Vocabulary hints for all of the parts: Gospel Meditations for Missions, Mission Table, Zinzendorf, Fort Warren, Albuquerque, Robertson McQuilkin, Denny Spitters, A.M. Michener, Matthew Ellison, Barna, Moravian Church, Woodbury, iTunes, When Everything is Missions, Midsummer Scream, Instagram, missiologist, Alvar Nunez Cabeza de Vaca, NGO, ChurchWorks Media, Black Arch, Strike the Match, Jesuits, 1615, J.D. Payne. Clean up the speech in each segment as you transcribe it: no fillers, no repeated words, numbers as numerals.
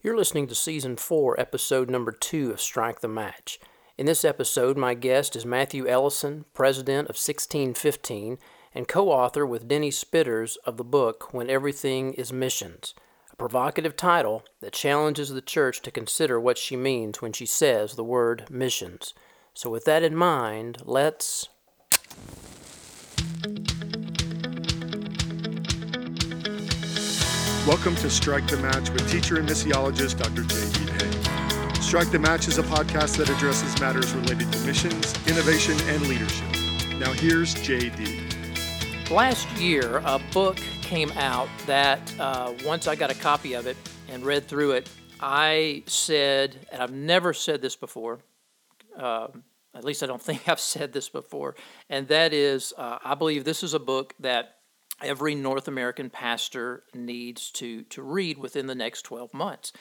You're listening to Season 4, Episode Number 2 of Strike the Match. In this episode, my guest is Matthew Ellison, president of 1615, and co-author with Denny Spitters of the book, When Everything is Missions, a provocative title that challenges the church to consider what she means when she says the word missions. So with that in mind, let's... Welcome to Strike the Match with teacher and missiologist Dr. J.D. Payne. Strike the Match is a podcast that addresses matters related to missions, innovation, and leadership. Now here's J.D. Last year, a book came out that once I got a copy of it and read through it, I said, and I've never said this before, at least I don't think I've said this before, and that is, I believe this is a book that every North American pastor needs to read within the next 12 months.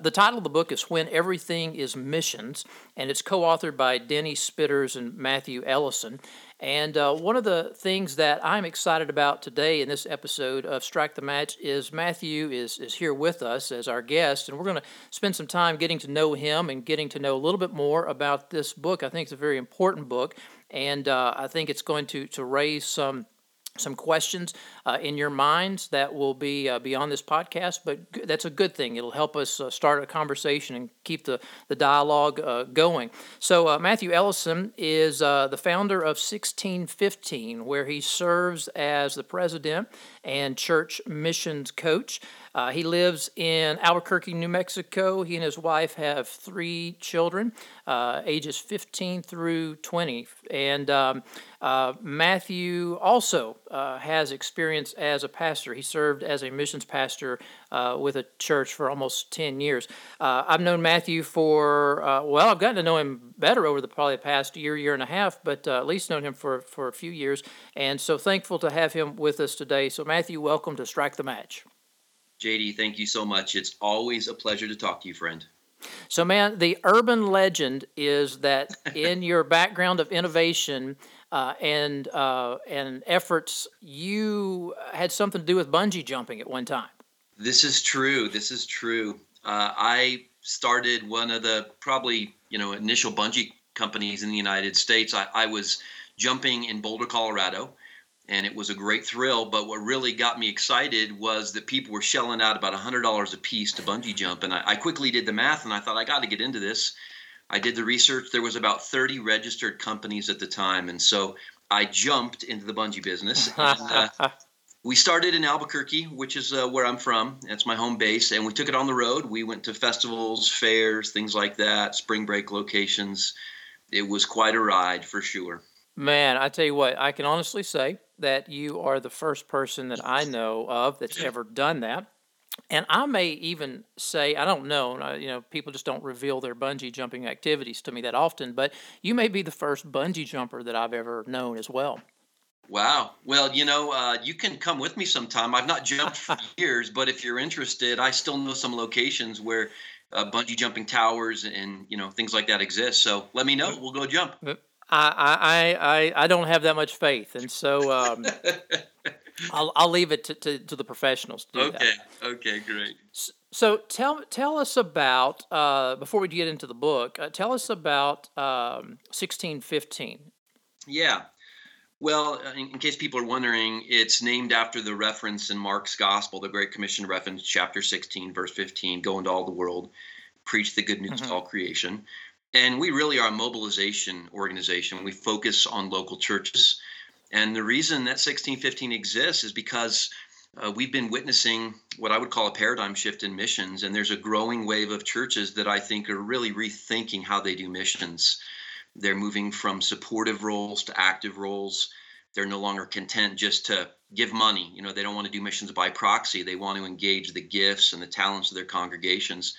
The title of the book is When Everything is Missions, and it's co-authored by Denny Spitters and Matthew Ellison. And one of the things that I'm excited about today in this episode of Strike the Match is Matthew is here with us as our guest, and we're going to spend some time getting to know him and getting to know a little bit more about this book. I think it's a very important book, and I think it's going to raise some questions in your minds that will be on this podcast, but that's a good thing. It'll help us start a conversation and keep the dialogue going. So Matthew Ellison is the founder of 1615, where he serves as the president and church missions coach. He lives in Albuquerque, New Mexico. He and his wife have three children, ages 15 through 20. And Matthew also has experience as a pastor. He served as a missions pastor with a church for almost 10 years. I've known Matthew for, I've gotten to know him better over the past year and a half, but at least known him for a few years. And so thankful to have him with us today. So Matthew, welcome to Strike the Match. JD, thank you so much. It's always a pleasure to talk to you, friend. So, man, the urban legend is that in your background of innovation and efforts, you had something to do with bungee jumping at one time. This is true. I started one of the probably initial bungee companies in the United States. I was jumping in Boulder, Colorado. And it was a great thrill, but what really got me excited was that people were shelling out about $100 a piece to bungee jump, and I quickly did the math, and I thought, I got to get into this. I did the research. There was about 30 registered companies at the time, and so I jumped into the bungee business. And, we started in Albuquerque, which is where I'm from. That's my home base, and we took it on the road. We went to festivals, fairs, things like that, spring break locations. It was quite a ride for sure. Man, I tell you what, I can honestly say that you are the first person that I know of that's ever done that. And I may even say, I don't know, people just don't reveal their bungee jumping activities to me that often, but you may be the first bungee jumper that I've ever known as well. Wow. Well, you can come with me sometime. I've not jumped for years, but if you're interested, I still know some locations where bungee jumping towers and, things like that exist. So let me know. We'll go jump. I don't have that much faith, and so I'll leave it to the professionals to do that. Okay, great. So tell us about, before we get into the book, tell us about 1615. Yeah. Well, in case people are wondering, it's named after the reference in Mark's Gospel, the Great Commission reference, chapter 16, verse 15, go into all the world, preach the good news to all creation. And we really are a mobilization organization. We focus on local churches. And the reason that 1615 exists is because we've been witnessing what I would call a paradigm shift in missions. And there's a growing wave of churches that I think are really rethinking how they do missions. They're moving from supportive roles to active roles. They're no longer content just to give money. They don't want to do missions by proxy. They want to engage the gifts and the talents of their congregations.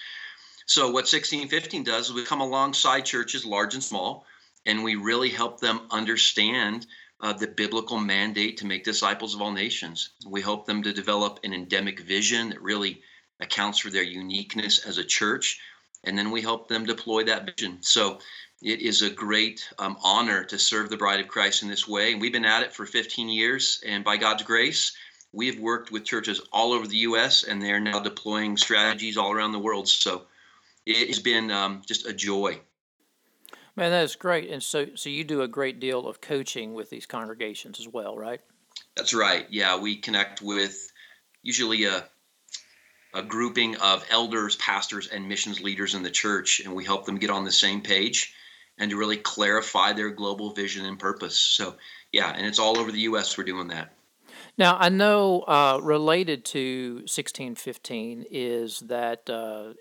So what 1615 does is we come alongside churches, large and small, and we really help them understand the biblical mandate to make disciples of all nations. We help them to develop an endemic vision that really accounts for their uniqueness as a church, and then we help them deploy that vision. So it is a great honor to serve the Bride of Christ in this way. And we've been at it for 15 years, and by God's grace, We've worked with churches all over the U.S., and they're now deploying strategies all around the world. So it has been just a joy. Man, that is great. And so you do a great deal of coaching with these congregations as well, right? That's right. Yeah, we connect with usually a grouping of elders, pastors, and missions leaders in the church, and we help them get on the same page and to really clarify their global vision and purpose. So, yeah, and it's all over the U.S. we're doing that. Now, I know related to 1615 is that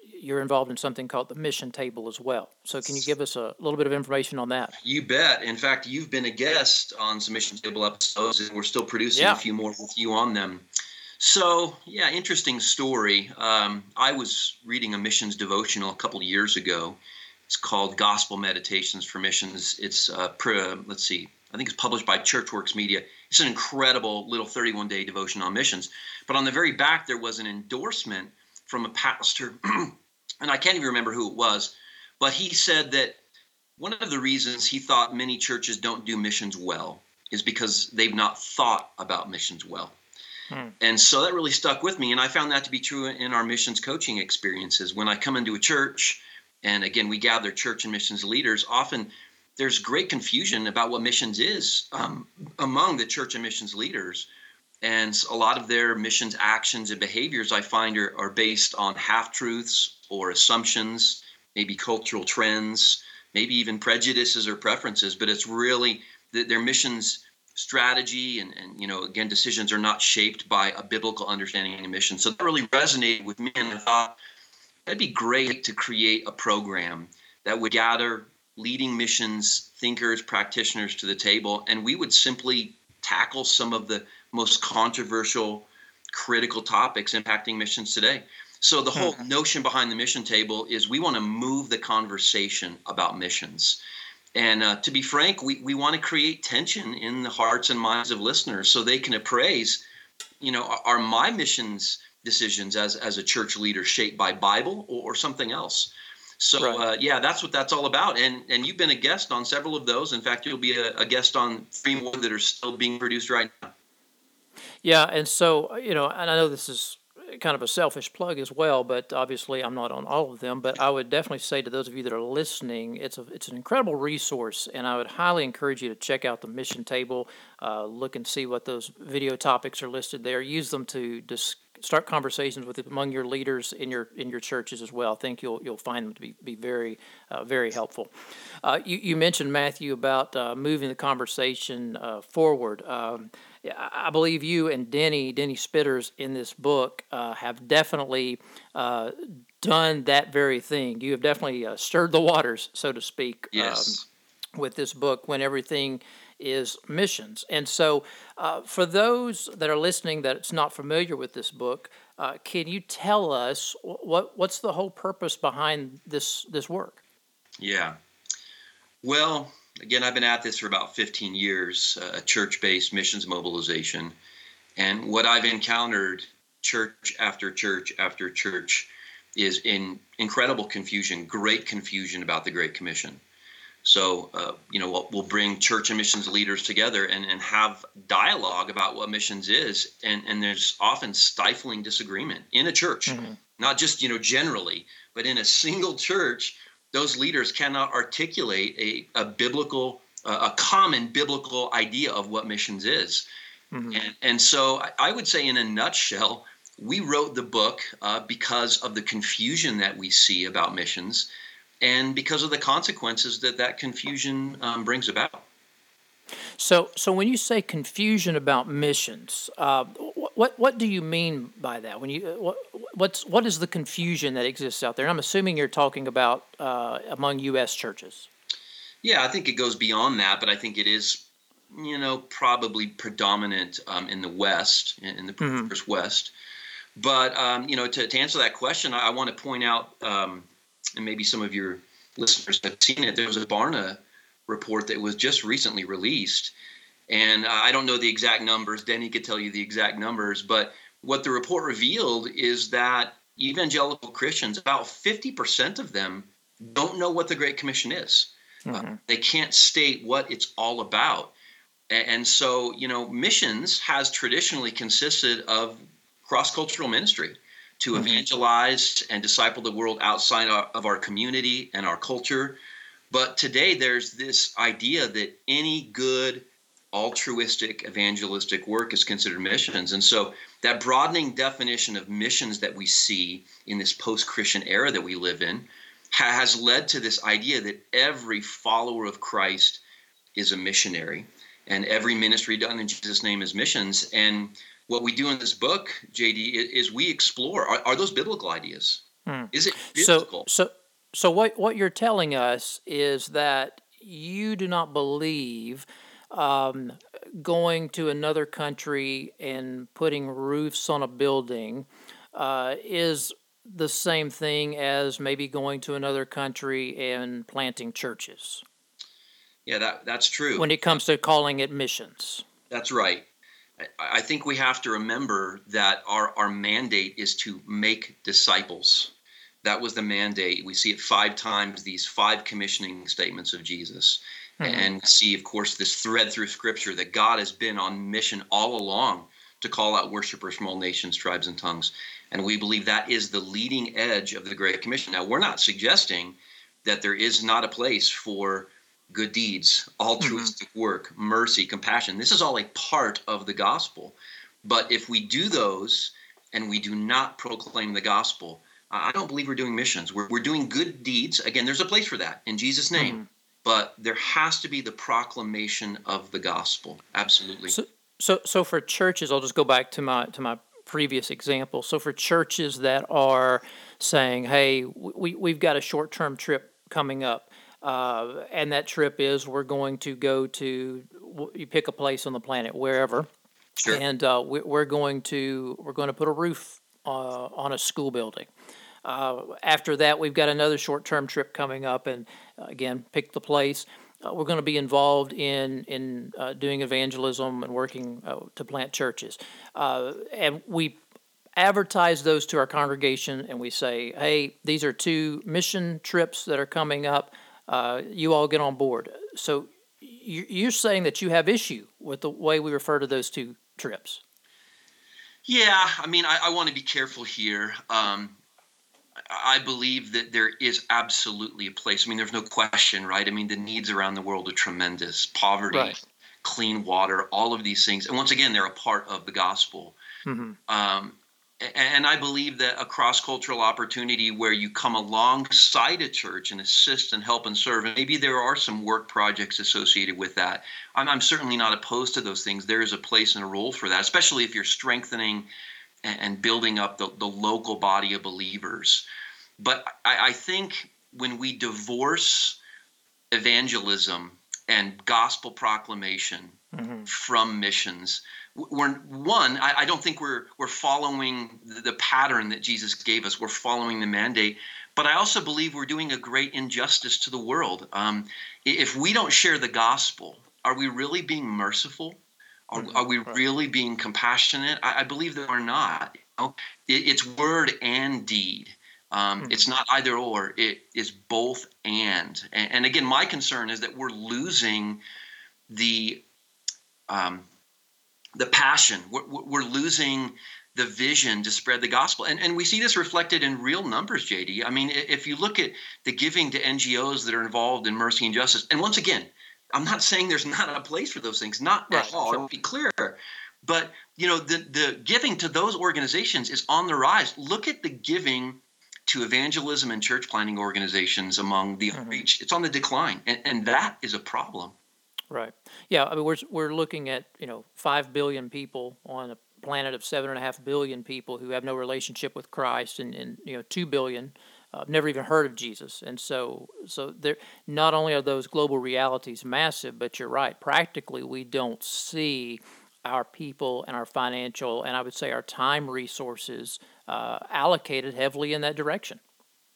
you're involved in something called the Mission Table as well. So can you give us a little bit of information on that? You bet. In fact, you've been a guest on some Mission Table episodes, and we're still producing a few more with you on them. So, yeah, interesting story. I was reading a missions devotional a couple of years ago. It's called Gospel Meditations for Missions. It's, I think it's published by ChurchWorks Media. It's an incredible little 31-day devotion on missions. But on the very back, there was an endorsement from a pastor, and I can't even remember who it was, but he said that one of the reasons he thought many churches don't do missions well is because they've not thought about missions well. Hmm. And so that really stuck with me, and I found that to be true in our missions coaching experiences. When I come into a church, and again, we gather church and missions leaders, often there's great confusion about what missions is among the church and missions leaders. And a lot of their missions actions and behaviors, I find, are based on half-truths or assumptions, maybe cultural trends, maybe even prejudices or preferences. But it's really their missions strategy and you know, again, decisions are not shaped by a biblical understanding of mission. So that really resonated with me, and I thought it'd be great to create a program that would gather leading missions thinkers, practitioners to the table, and we would simply tackle some of the most controversial, critical topics impacting missions today. So the whole notion behind the Mission Table is we want to move the conversation about missions. And to be frank, we want to create tension in the hearts and minds of listeners so they can appraise, you know, are my missions decisions as a church leader shaped by Bible or something else? So, yeah, that's what that's all about. And you've been a guest on several of those. In fact, you'll be a guest on 3 more that are still being produced right now. Yeah, and so, you know, and I know this is kind of a selfish plug as well, but obviously I'm not on all of them, but I would definitely say to those of you that are listening, it's an incredible resource, and I would highly encourage you to check out the Mission Table, look and see what those video topics are listed there, use them to start conversations with among your leaders in your churches as well. I think you'll find them to be very, very helpful. You mentioned, Matthew, about moving the conversation forward. I believe you and Denny Spitters in this book have definitely done that very thing. You have definitely stirred the waters, so to speak, yes, with this book, When Everything is Missions. And so for those that are listening that's not familiar with this book, can you tell us what's the whole purpose behind this work? Yeah. Well, again, I've been at this for about 15 years, a church-based missions mobilization. And what I've encountered church after church after church is in incredible confusion, great confusion about the Great Commission. So, you know, we'll bring church and missions leaders together and have dialogue about what missions is. And there's often stifling disagreement in a church, not just, you know, generally, but in a single church. Those leaders cannot articulate a common biblical idea of what missions is. And so I would say, in a nutshell, we wrote the book because of the confusion that we see about missions and because of the consequences that confusion brings about. So when you say confusion about missions, what do you mean by that? When you what is the confusion that exists out there? And I'm assuming you're talking about among U.S. churches. Yeah, I think it goes beyond that, but I think it is, you know, probably predominant in the West, in the first West. But you know, to answer that question, I want to point out, and maybe some of your listeners have seen it. There was a Barna report that was just recently released, and I don't know the exact numbers. Denny could tell you the exact numbers, but what the report revealed is that evangelical Christians, about 50% of them, don't know what the Great Commission is. They can't state what it's all about. And so, you know, missions has traditionally consisted of cross-cultural ministry to evangelize and disciple the world outside of our community and our culture. But today there's this idea that any good altruistic evangelistic work is considered missions. And so that broadening definition of missions that we see in this post-Christian era that we live in has led to this idea that every follower of Christ is a missionary, and every ministry done in Jesus' name is missions. And what we do in this book, JD, is we explore, are those biblical ideas? Is it biblical? So what you're telling us is that you do not believe going to another country and putting roofs on a building is the same thing as maybe going to another country and planting churches. Yeah, that's true. When it comes to calling it missions. That's right. I think we have to remember that our mandate is to make disciples. That was the mandate. We see it 5 times, these 5 commissioning statements of Jesus. And we see, of course, this thread through Scripture that God has been on mission all along to call out worshipers from all nations, tribes, and tongues. And we believe that is the leading edge of the Great Commission. Now, we're not suggesting that there is not a place for good deeds, altruistic work, mercy, compassion. This is all a part of the gospel. But if we do those and we do not proclaim the gospel, I don't believe we're doing missions. We're doing good deeds. Again, there's a place for that in Jesus' name. But there has to be the proclamation of the gospel. Absolutely. So for churches, I'll just go back to my previous example. So for churches that are saying, hey, we've got a short-term trip coming up, and that trip is we're going to go to, you pick a place on the planet, wherever, and we're going to put a roof on a school building. After that, we've got another short-term trip coming up, and again, pick the place. We're going to be involved in doing evangelism and working to plant churches, and we advertise those to our congregation, and we say, hey, these are 2 mission trips that are coming up. You all get on board. So you're saying that you have issue with the way we refer to those 2 trips. Yeah, I mean, I want to be careful here. I believe that there is absolutely a place. I mean, there's no question, right? I mean, the needs around the world are tremendous. Poverty, clean water, all of these things. And once again, they're a part of the gospel. And I believe that a cross-cultural opportunity where you come alongside a church and assist and help and serve, and maybe there are some work projects associated with that. I'm certainly not opposed to those things. There is a place and a role for that, especially if you're strengthening and building up the local body of believers. But I think when we divorce evangelism and gospel proclamation from missions, I don't think we're following the pattern that Jesus gave us. We're following the mandate, but I also believe we're doing a great injustice to the world. If we don't share the gospel, are we really being merciful? Are we really being compassionate? I believe that we're not. You know? It's word and deed. It's not either or. It is both and. And again, my concern is that we're losing the passion. We're losing the vision to spread the gospel. And we see this reflected in real numbers, JD. I mean, if you look at the giving to NGOs that are involved in mercy and justice, and once again, I'm not saying there's not a place for those things, not at all. Sure. I'll be clear. But, you know, the giving to those organizations is on the rise. Look at the giving to evangelism and church planting organizations among the unreached. It's on the decline, and that is a problem. Right. Yeah, I mean, we're looking at, you know, 5 billion people on a planet of 7.5 billion people who have no relationship with Christ, and you know, 2 billion never even heard of Jesus. And so there, not only are those global realities massive, but you're right, practically we don't see our people and our financial, and I would say our time resources allocated heavily in that direction.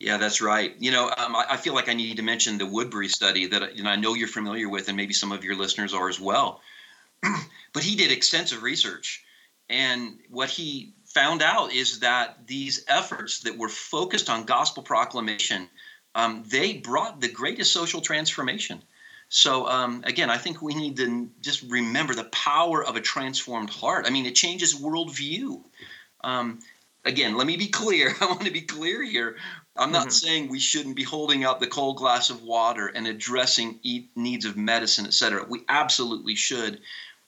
Yeah, that's right. You know, I feel like I need to mention the Woodbury study that I know you're familiar with, and maybe some of your listeners are as well. But he did extensive research, and what he found out is that these efforts that were focused on gospel proclamation, they brought the greatest social transformation. So again, I think we need to just remember the power of a transformed heart. I mean, it changes worldview. Again, let me be clear. I want to be clear here. I'm not saying we shouldn't be holding up the cold glass of water and addressing needs of medicine, et cetera. We absolutely should.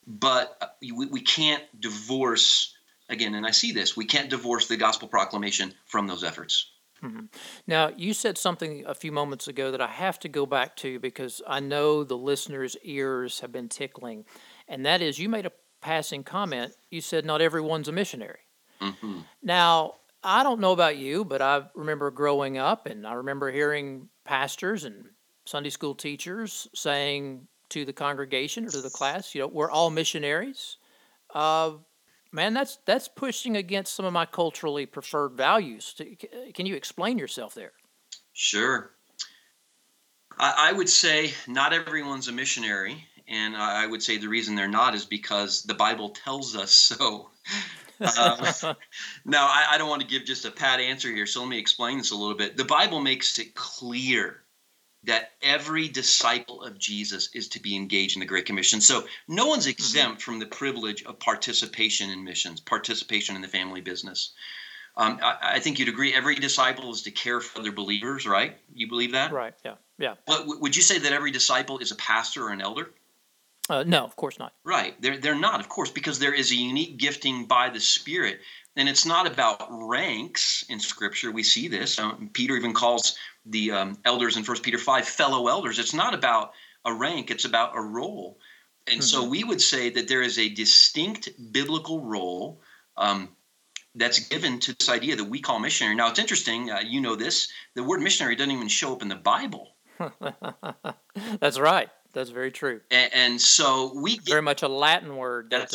But we can't divorce, again, and I see this, we can't divorce the gospel proclamation from those efforts. Mm-hmm. Now, you said something a few moments ago that I have to go back to because I know the listeners' ears have been tickling, and that is you made a passing comment. You said not everyone's a missionary. Mm-hmm. Now, I don't know about you, but I remember growing up, and I remember hearing pastors and Sunday school teachers saying to the congregation or to the class, you know, we're all missionaries. Man, that's pushing against some of my culturally preferred values. Can you explain yourself there? Sure. I would say not everyone's a missionary, and I would say the reason they're not is because the Bible tells us so. Now, I don't want to give just a pat answer here, so let me explain this a little bit. The Bible makes it clear that every disciple of Jesus is to be engaged in the Great Commission. So no one's exempt from the privilege of participation in missions, participation in the family business. I think you'd agree every disciple is to care for other believers, right? You believe that? Right, yeah. Yeah. But would you say that every disciple is a pastor or an elder? No, of course not. Right. They're not, of course, because there is a unique gifting by the Spirit. And it's not about ranks in Scripture. We see this. Peter even calls the elders in 1 Peter 5 fellow elders. It's not about a rank. It's about a role. And so we would say that there is a distinct biblical role that's given to this idea that we call missionary. Now, it's interesting. You know this. The word missionary doesn't even show up in the Bible. That's right. That's very true. And so we get, very much a Latin word that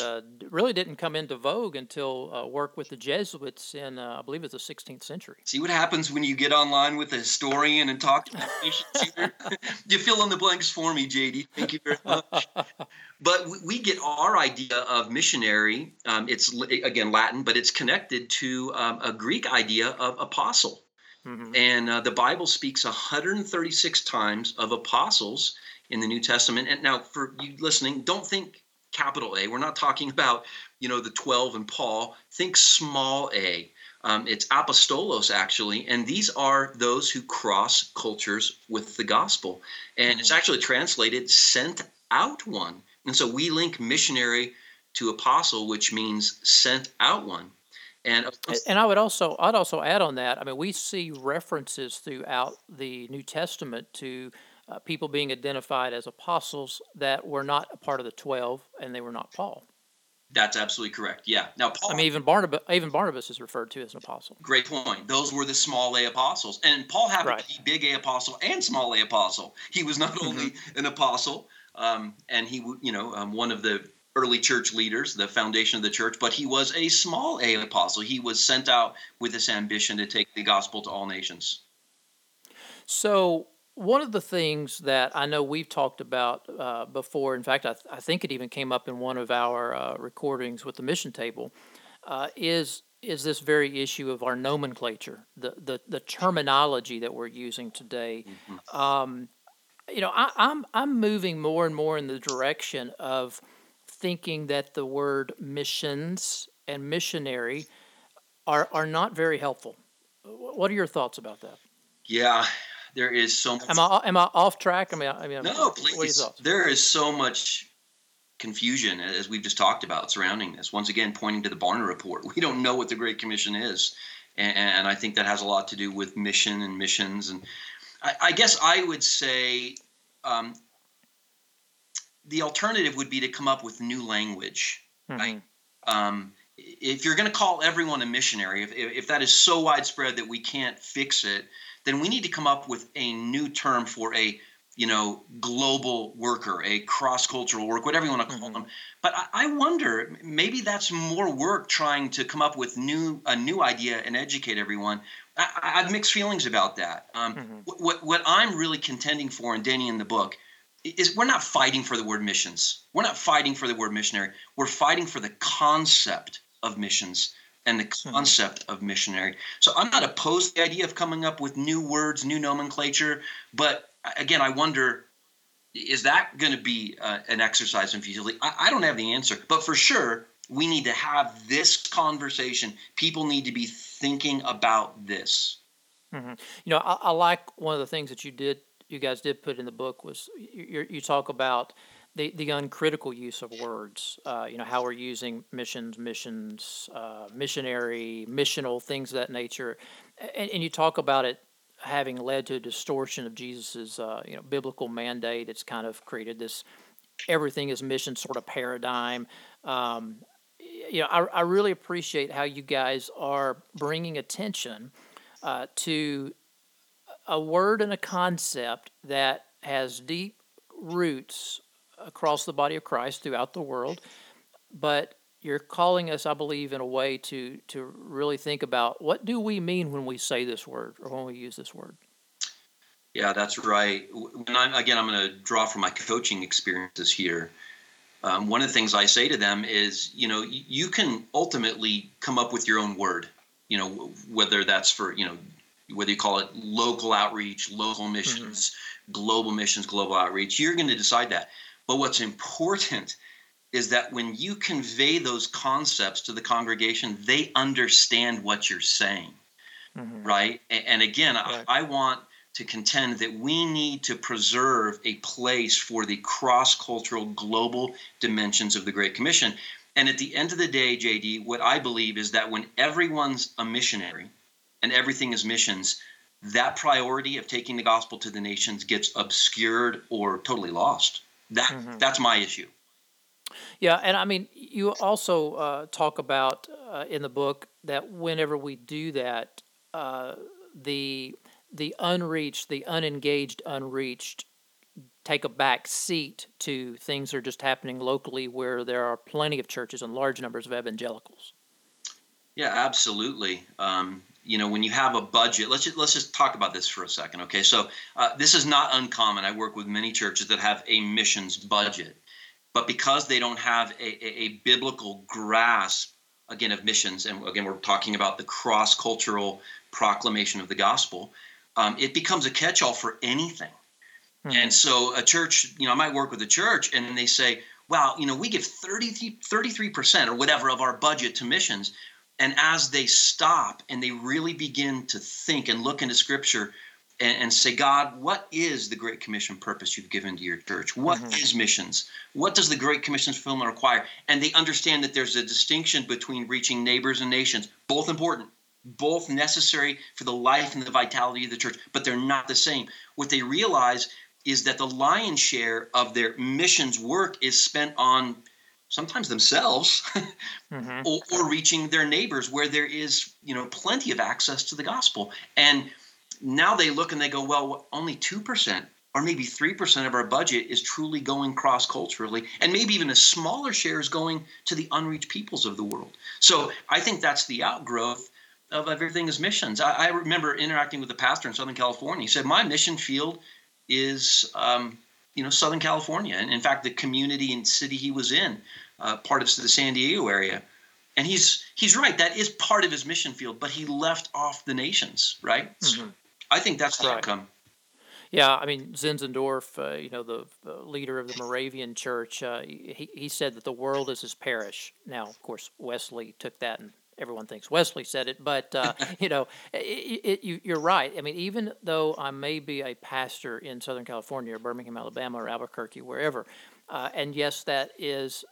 really didn't come into vogue until work with the Jesuits in, I believe it's the 16th century. See what happens when you get online with a historian and talk to patients here? You fill in the blanks for me, J.D. Thank you very much. But we get our idea of missionary. It's, again, Latin, but it's connected to a Greek idea of apostle. Mm-hmm. And the Bible speaks 136 times of apostles in the New Testament. And now for you listening, don't think capital A. We're not talking about, you know, the 12 and Paul. Think small a. It's apostolos, actually. And these are those who cross cultures with the gospel. And it's actually translated sent out one. And so we link missionary to apostle, which means sent out one. And I'd also add on that, I mean, we see references throughout the New Testament to people being identified as apostles that were not a part of the 12, and they were not Paul. That's absolutely correct. Yeah. Now, Paul. I mean, even Barnabas is referred to as an apostle. Great point. Those were the small A apostles, and Paul happened to be big A apostle and small A apostle. He was not only an apostle, and he, one of the early church leaders, the foundation of the church, but he was a small A apostle. He was sent out with this ambition to take the gospel to all nations. So. One of the things that I know we've talked about before, in fact, I think it even came up in one of our recordings with the Mission Table, is this very issue of our nomenclature, the terminology that we're using today. Mm-hmm. I'm moving more and more in the direction of thinking that the word missions and missionary are not very helpful. What are your thoughts about that? Yeah. There is so much. Am I off track? I mean, no, please. There is so much confusion, as we've just talked about, surrounding this. Once again, pointing to the Barna report, we don't know what the Great Commission is, and I think that has a lot to do with mission and missions. And I guess I would say the alternative would be to come up with new language, right? If you're going to call everyone a missionary, if that is so widespread that we can't fix it, then we need to come up with a new term for a, global worker, a cross-cultural work, whatever you want to call them. But I wonder, maybe that's more work trying to come up with a new idea and educate everyone. I have mixed feelings about that. What I'm really contending for, and Denny in the book, is we're not fighting for the word missions. We're not fighting for the word missionary. We're fighting for the concept of missions and the concept of missionary. So I'm not opposed to the idea of coming up with new words, new nomenclature, but again, I wonder, Is that going to be an exercise in futility? I don't have the answer, but for sure we need to have this conversation. People need to be thinking about this. Mm-hmm. You know, I like one of the things that you guys did put in the book was you talk about the uncritical use of words. You know, how we're using missions, missionary, missional, things of that nature, and you talk about it having led to a distortion of Jesus's biblical mandate. It's kind of created this everything is mission sort of paradigm. I really appreciate how you guys are bringing attention to a word and a concept that has deep roots across the body of Christ throughout the world, but you're calling us, I believe, in a way to really think about what do we mean when we say this word or when we use this word. Yeah, that's right. And I'm going to draw from my coaching experiences here. One of the things I say to them is, you can ultimately come up with your own word, whether that's for, whether you call it local outreach, local missions, mm-hmm. global missions, global outreach, you're going to decide that. But what's important is that when you convey those concepts to the congregation, they understand what you're saying, mm-hmm. right? And again, right. I want to contend that we need to preserve a place for the cross-cultural global dimensions of the Great Commission. And at the end of the day, J.D., what I believe is that when everyone's a missionary and everything is missions, that priority of taking the gospel to the nations gets obscured or totally lost. That's my issue. Yeah, and I mean, you also talk about in the book that whenever we do that, the unreached, the unengaged, unreached take a back seat to things that are just happening locally where there are plenty of churches and large numbers of evangelicals. Yeah, absolutely. When you have a budget, let's just talk about this for a second, okay? So this is not uncommon. I work with many churches that have a missions budget, but because they don't have a biblical grasp, again, of missions, and again, we're talking about the cross-cultural proclamation of the gospel, it becomes a catch-all for anything. Mm-hmm. And so a church, I might work with a church, and they say, wow, we give 33% or whatever of our budget to missions. And as they stop and they really begin to think and look into Scripture and say, God, what is the Great Commission purpose you've given to your church? What mm-hmm. is missions? What does the Great Commission's fulfillment require? And they understand that there's a distinction between reaching neighbors and nations, both important, both necessary for the life and the vitality of the church, but they're not the same. What they realize is that the lion's share of their missions work is spent on sometimes themselves, mm-hmm. or reaching their neighbors where there is, plenty of access to the gospel. And now they look and they go, well, only 2% or maybe 3% of our budget is truly going cross-culturally, and maybe even a smaller share is going to the unreached peoples of the world. So I think that's the outgrowth of everything is missions. I remember interacting with a pastor in Southern California. He said, my mission field is Southern California. And in fact, the community and city he was in, part of the San Diego area. And he's right. That is part of his mission field, but he left off the nations, right? Mm-hmm. So I think that's the outcome. Yeah, I mean, Zinzendorf, the leader of the Moravian Church, he said that the world is his parish. Now, of course, Wesley took that and everyone thinks Wesley said it, but, you're right. I mean, even though I may be a pastor in Southern California or Birmingham, Alabama or Albuquerque, wherever, and yes, that is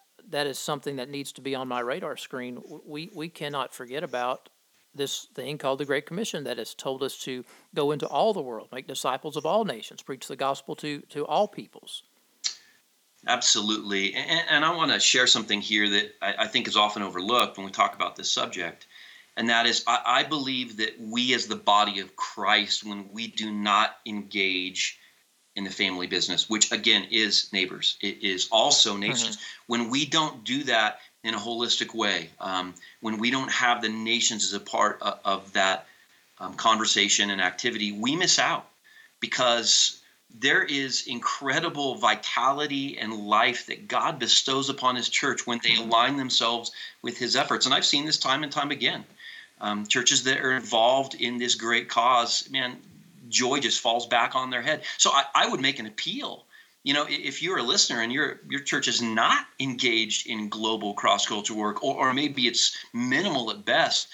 something that needs to be on my radar screen, we cannot forget about this thing called the Great Commission that has told us to go into all the world, make disciples of all nations, preach the gospel to all peoples. Absolutely. And I want to share something here that I think is often overlooked when we talk about this subject. And that is, I believe that we as the body of Christ, when we do not engage in the family business, which again is neighbors, it is also nations, mm-hmm. when we don't do that in a holistic way, when we don't have the nations as a part of that conversation and activity, we miss out because there is incredible vitality and life that God bestows upon his church when they align themselves with his efforts. And I've seen this time and time again. Churches that are involved in this great cause, man, joy just falls back on their head. So I would make an appeal you know, if you're a listener and your church is not engaged in global cross-cultural work, or maybe it's minimal at best,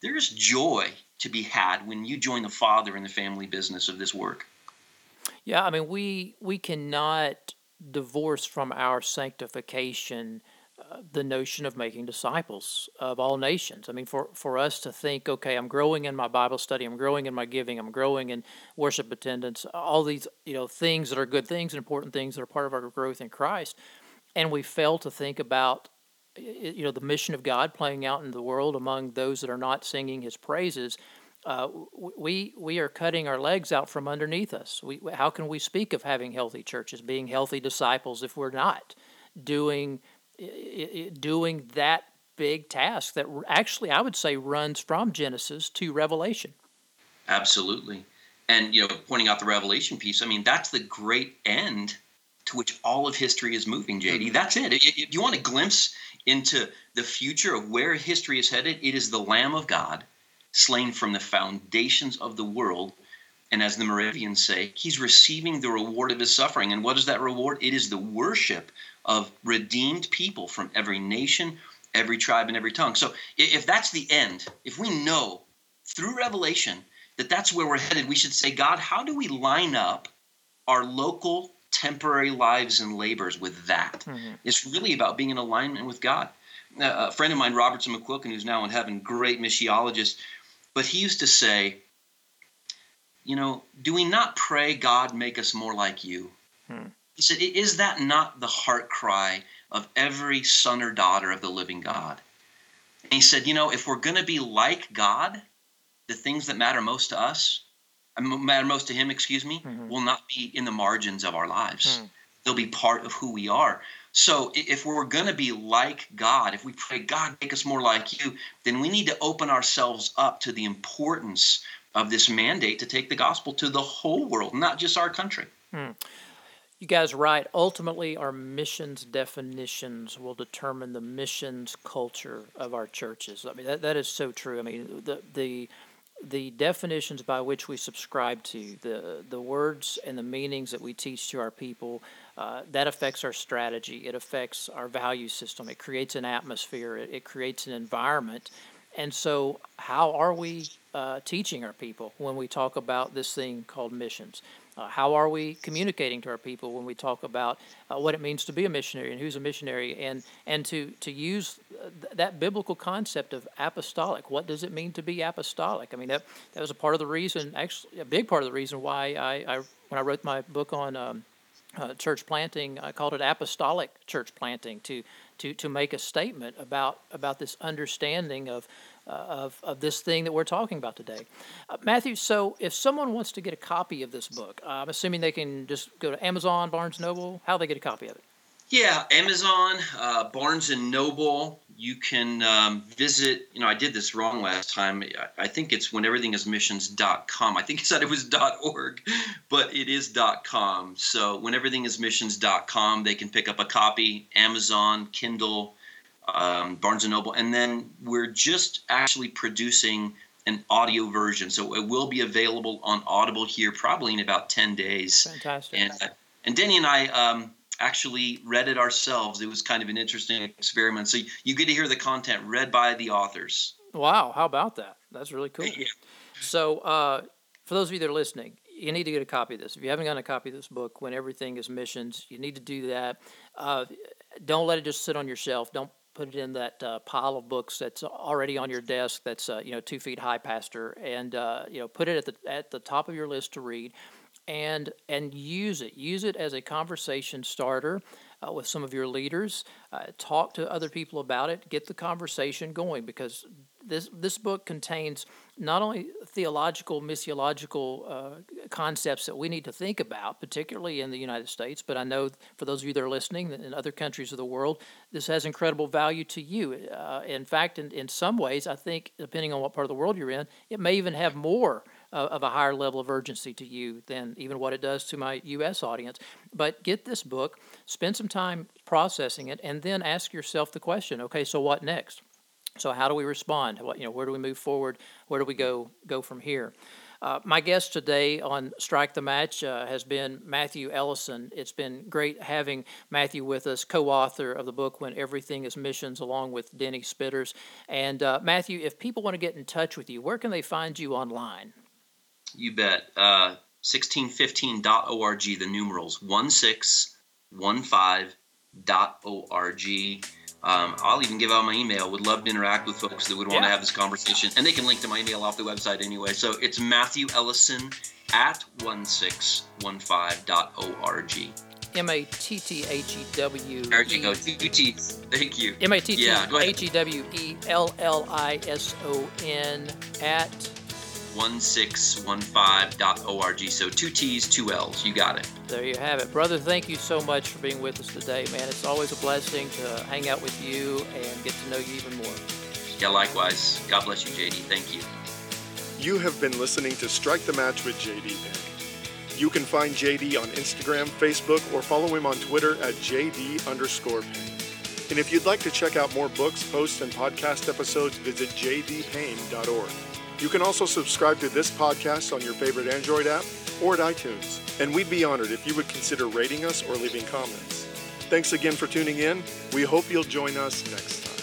there's joy to be had when you join the Father in the family business of this work. Yeah, I mean, we cannot divorce from our sanctification the notion of making disciples of all nations. I mean, for us to think, okay, I'm growing in my Bible study, I'm growing in my giving, I'm growing in worship attendance, all these, you know, things that are good things and important things that are part of our growth in Christ, and we fail to think about, you know, the mission of God playing out in the world among those that are not singing His praises. We are cutting our legs out from underneath us. How can we speak of having healthy churches, being healthy disciples, if we're not doing that big task that actually I would say runs from Genesis to Revelation? Absolutely. And, you know, pointing out the Revelation piece, I mean, that's the great end to which all of history is moving, J.D. That's it. If you want a glimpse into the future of where history is headed, it is the Lamb of God, slain from the foundations of the world. And as the Moravians say, he's receiving the reward of his suffering. And what is that reward? It is the worship of redeemed people from every nation, every tribe, and every tongue. So if that's the end, if we know through Revelation that that's where we're headed, we should say, God, how do we line up our local temporary lives and labors with that? Mm-hmm. It's really about being in alignment with God. A friend of mine, Robertson McQuilkin, who's now in heaven, great missiologist, but he used to say, you know, do we not pray, God, make us more like you? Hmm. He said, is that not the heart cry of every son or daughter of the living God? And he said, you know, if we're going to be like God, the things that matter most to him, mm-hmm. will not be in the margins of our lives. Hmm. They'll be part of who we are. So if we're going to be like God, if we pray, God, make us more like you, then we need to open ourselves up to the importance of this mandate to take the gospel to the whole world, not just our country. Mm. You guys are right. Ultimately, our missions definitions will determine the missions culture of our churches. I mean, that is so true. I mean, the definitions by which we subscribe to, the words and the meanings that we teach to our people, that affects our strategy. It affects our value system. It creates an atmosphere. It creates an environment. And so how are we teaching our people when we talk about this thing called missions? How are we communicating to our people when we talk about what it means to be a missionary and who's a missionary, and to use that biblical concept of apostolic? What does it mean to be apostolic? I mean, that was a part of the reason, actually a big part of the reason why I when I wrote my book on church planting, I called it apostolic church planting, to make a statement about this understanding of this thing that we're talking about today. Matthew, so if someone wants to get a copy of this book, I'm assuming they can just go to Amazon, Barnes & Noble. How do they get a copy of it? Yeah, Amazon, Barnes & Noble. You can visit, you know, I did this wrong last time. I think it's wheneverythingismissions.com. I think it said it was .org, but it is .com. So wheneverythingismissions.com, they can pick up a copy, Amazon, Kindle, Barnes & Noble. And then we're just actually producing an audio version. So it will be available on Audible here probably in about 10 days. Fantastic. And Denny and I actually read it ourselves. It was kind of an interesting experiment. So you get to hear the content read by the authors. Wow. How about that? That's really cool. Yeah. So for those of you that are listening, you need to get a copy of this. If you haven't gotten a copy of this book, When Everything is Missions, you need to do that. Don't let it just sit on your shelf. Don't put it in that pile of books that's already on your desk. That's 2 feet high, Pastor, and put it at the top of your list to read, and use it. Use it as a conversation starter with some of your leaders. Talk to other people about it. Get the conversation going, because this book contains not only theological, missiological concepts that we need to think about, particularly in the United States, but I know for those of you that are listening in other countries of the world, this has incredible value to you. In fact, in some ways, I think, depending on what part of the world you're in, it may even have more of a higher level of urgency to you than even what it does to my U.S. audience. But get this book, spend some time processing it, and then ask yourself the question, okay, so what next? So how do we respond? Where do we move forward? Where do we go from here? My guest today on Strike the Match has been Matthew Ellison. It's been great having Matthew with us, co-author of the book When Everything is Missions, along with Denny Spitters. And Matthew, if people want to get in touch with you, where can they find you online? You bet. 1615.org, the numerals, 1615.org. I'll even give out my email. Would love to interact with folks that would want to have this conversation. And they can link to my email off the website anyway. So it's Matthew Ellison at 1615.org. Matthew. There you go. Two T's. Thank you. Matthewellison at 1615.org. So two T's, two L's. You got it. There you have it. Brother, thank you so much for being with us today, man. It's always a blessing to hang out with you and get to know you even more. Yeah, likewise. God bless you, J.D. Thank you. You have been listening to Strike the Match with J.D. Payne. You can find J.D. on Instagram, Facebook, or follow him on Twitter at @JD_Payne. And if you'd like to check out more books, posts, and podcast episodes, visit jdpayne.org. You can also subscribe to this podcast on your favorite Android app or at iTunes. And we'd be honored if you would consider rating us or leaving comments. Thanks again for tuning in. We hope you'll join us next time.